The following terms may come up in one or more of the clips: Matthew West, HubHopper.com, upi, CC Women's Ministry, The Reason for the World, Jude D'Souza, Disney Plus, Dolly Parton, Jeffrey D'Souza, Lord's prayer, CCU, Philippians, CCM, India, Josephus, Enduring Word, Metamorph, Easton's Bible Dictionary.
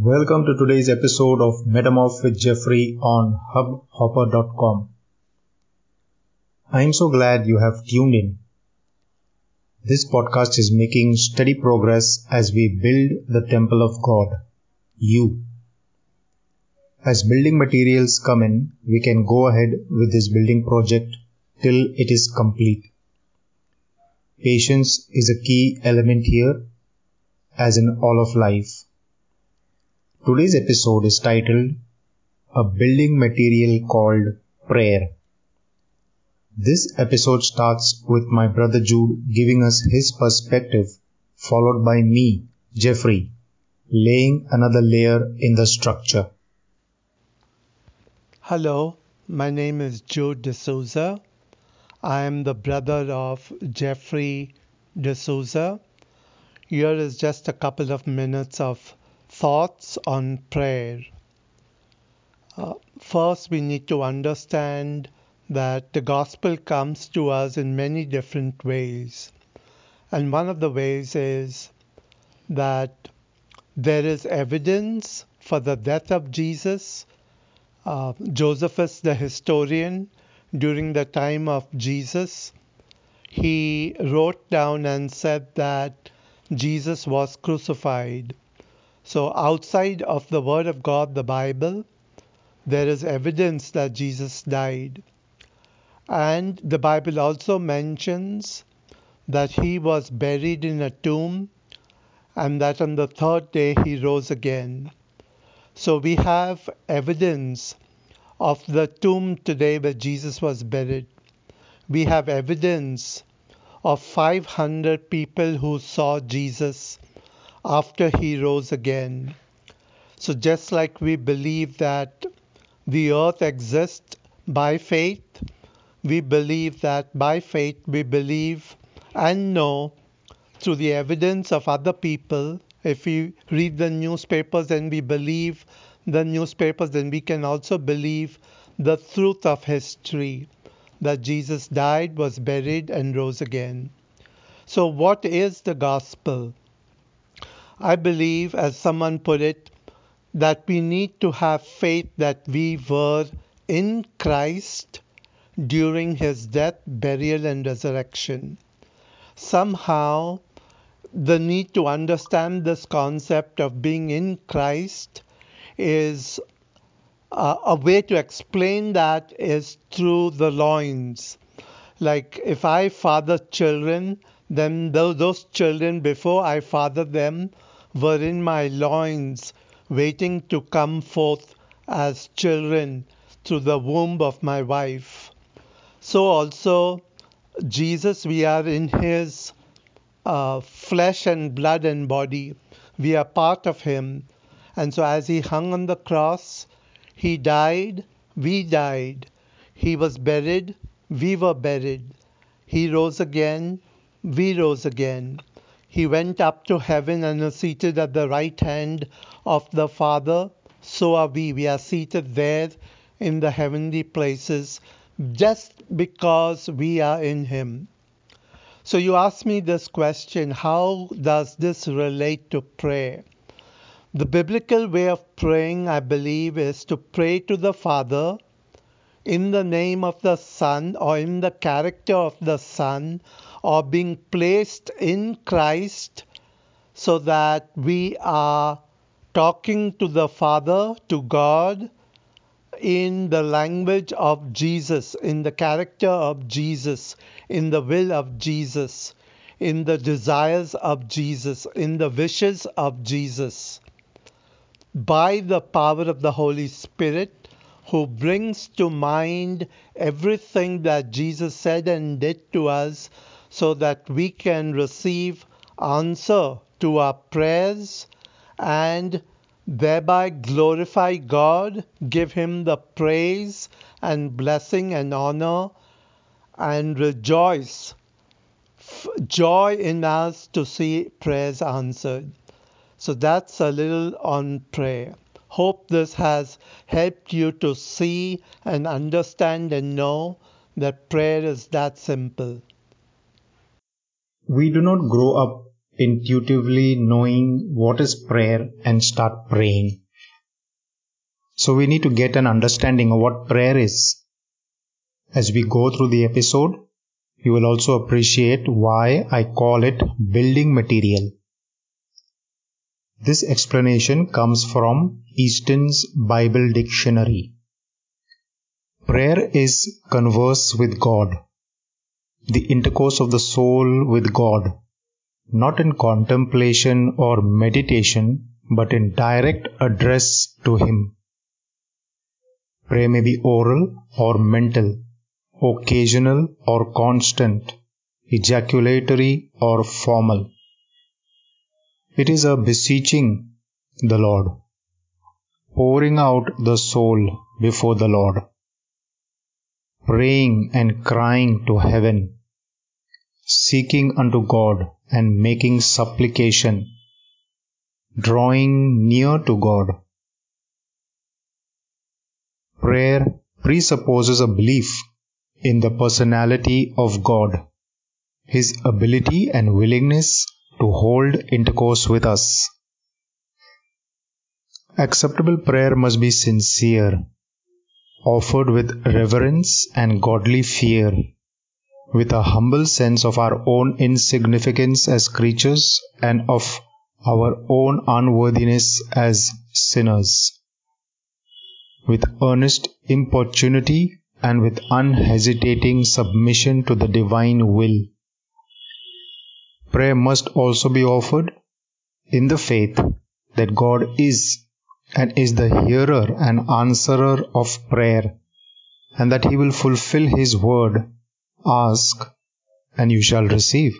Welcome to today's episode of Metamorph with Jeffrey on HubHopper.com. I am so glad you have tuned in. This podcast is making steady progress as we build the temple of God, you. As building materials come in, we can go ahead with this building project till it is complete. Patience is a key element here, as in all of life. Today's episode is titled, A Building Material Called Prayer. This episode starts with my brother Jude giving us his perspective, followed by me, Jeffrey, laying another layer in the structure. Hello, my name is Jude D'Souza. I am the brother of Jeffrey D'Souza. Here is just a couple of minutes of thoughts on prayer. First, we need to understand that the gospel comes to us in many different ways. And one of the ways is that there is evidence for the death of Jesus. Josephus, the historian, during the time of Jesus, he wrote down and said that Jesus was crucified. So outside of the Word of God, the Bible, there is evidence that Jesus died. And the Bible also mentions that he was buried in a tomb and that on the third day he rose again. So we have evidence of the tomb today where Jesus was buried. We have evidence of 500 people who saw Jesus after he rose again. So just like we believe that the earth exists by faith, we believe that by faith we believe and know through the evidence of other people. If we read the newspapers and we believe the newspapers, then we can also believe the truth of history, that Jesus died, was buried, and rose again. So what is the gospel? I believe, as someone put it, that we need to have faith that we were in Christ during his death, burial, and resurrection. Somehow, the need to understand this concept of being in Christ is a way to explain that is through the loins. Like if I father children, then those children before I fathered them were in my loins, waiting to come forth as children through the womb of my wife. So also Jesus, we are in his flesh and blood and body. We are part of him. And so as he hung on the cross, he died, we died. He was buried, we were buried. He rose again, we rose again. He went up to heaven and is seated at the right hand of the Father. So are we. We are seated there in the heavenly places just because we are in him. So you ask me this question, how does this relate to prayer? The biblical way of praying, I believe, is to pray to the Father in the name of the Son or in the character of the Son, or being placed in Christ, so that we are talking to the Father, to God, in the language of Jesus, in the character of Jesus, in the will of Jesus, in the desires of Jesus, in the wishes of Jesus, by the power of the Holy Spirit, who brings to mind everything that Jesus said and did to us, so that we can receive answer to our prayers and thereby glorify God, give him the praise and blessing and honor, and rejoice. Joy in us to see prayers answered. So that's a little on prayer. Hope this has helped you to see and understand and know that prayer is that simple. We do not grow up intuitively knowing what is prayer and start praying. So we need to get an understanding of what prayer is. As we go through the episode, you will also appreciate why I call it building material. This explanation comes from Easton's Bible Dictionary. Prayer is converse with God, the intercourse of the soul with God, not in contemplation or meditation, but in direct address to Him. Prayer may be oral or mental, occasional or constant, ejaculatory or formal. It is a beseeching the Lord, pouring out the soul before the Lord, praying and crying to heaven, seeking unto God and making supplication, drawing near to God. Prayer presupposes a belief in the personality of God, His ability and willingness to hold intercourse with us. Acceptable prayer must be sincere, offered with reverence and godly fear, with a humble sense of our own insignificance as creatures and of our own unworthiness as sinners, with earnest importunity and with unhesitating submission to the divine will. Prayer must also be offered in the faith that God is and is the hearer and answerer of prayer, and that He will fulfill His word, ask, and you shall receive.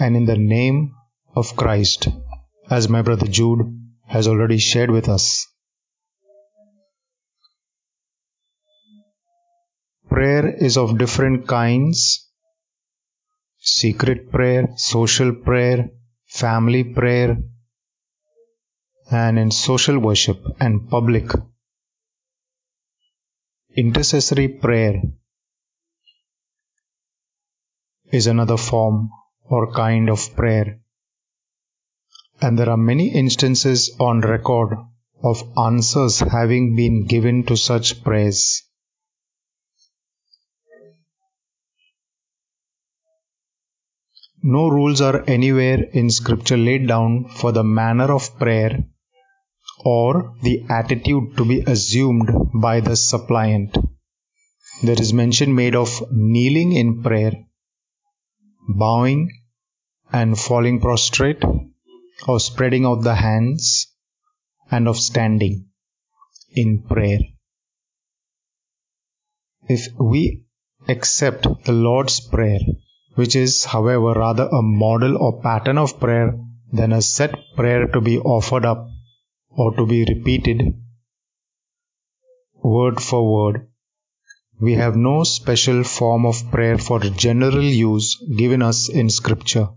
And in the name of Christ, as my brother Jude has already shared with us. Prayer is of different kinds: secret prayer, social prayer, family prayer, and in social worship and public. Intercessory prayer is another form or kind of prayer, and there are many instances on record of answers having been given to such prayers. No rules are anywhere in Scripture laid down for the manner of prayer or the attitude to be assumed by the suppliant. There is mention made of kneeling in prayer, bowing and falling prostrate, or spreading out the hands, and of standing in prayer. If we accept the Lord's Prayer, which is, however, rather a model or pattern of prayer than a set prayer to be offered up or to be repeated word for word, we have no special form of prayer for general use given us in Scripture.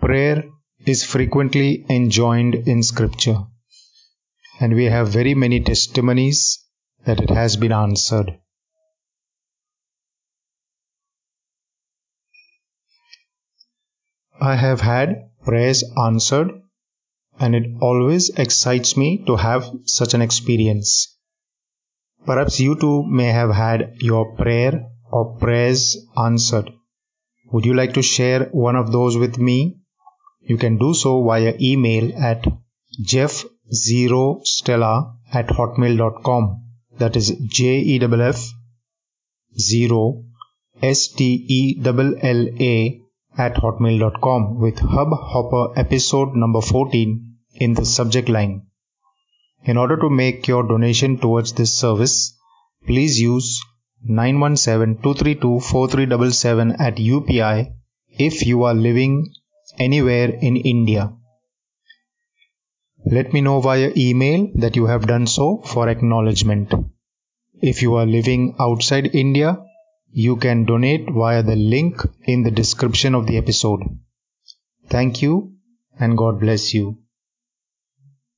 Prayer is frequently enjoined in Scripture, and we have very many testimonies that it has been answered. I have had prayers answered, and it always excites me to have such an experience. Perhaps you too may have had your prayer or prayers answered. Would you like to share one of those with me? You can do so via email at jeff0stella@hotmail.com. That is jeff0stella@hotmail.com with HubHopper episode number 14 in the subject line. In order to make your donation towards this service, please use 917-232-4377 at UPI if you are living anywhere in India. Let me know via email that you have done so for acknowledgement. If you are living outside India, you can donate via the link in the description of the episode. Thank you and God bless you.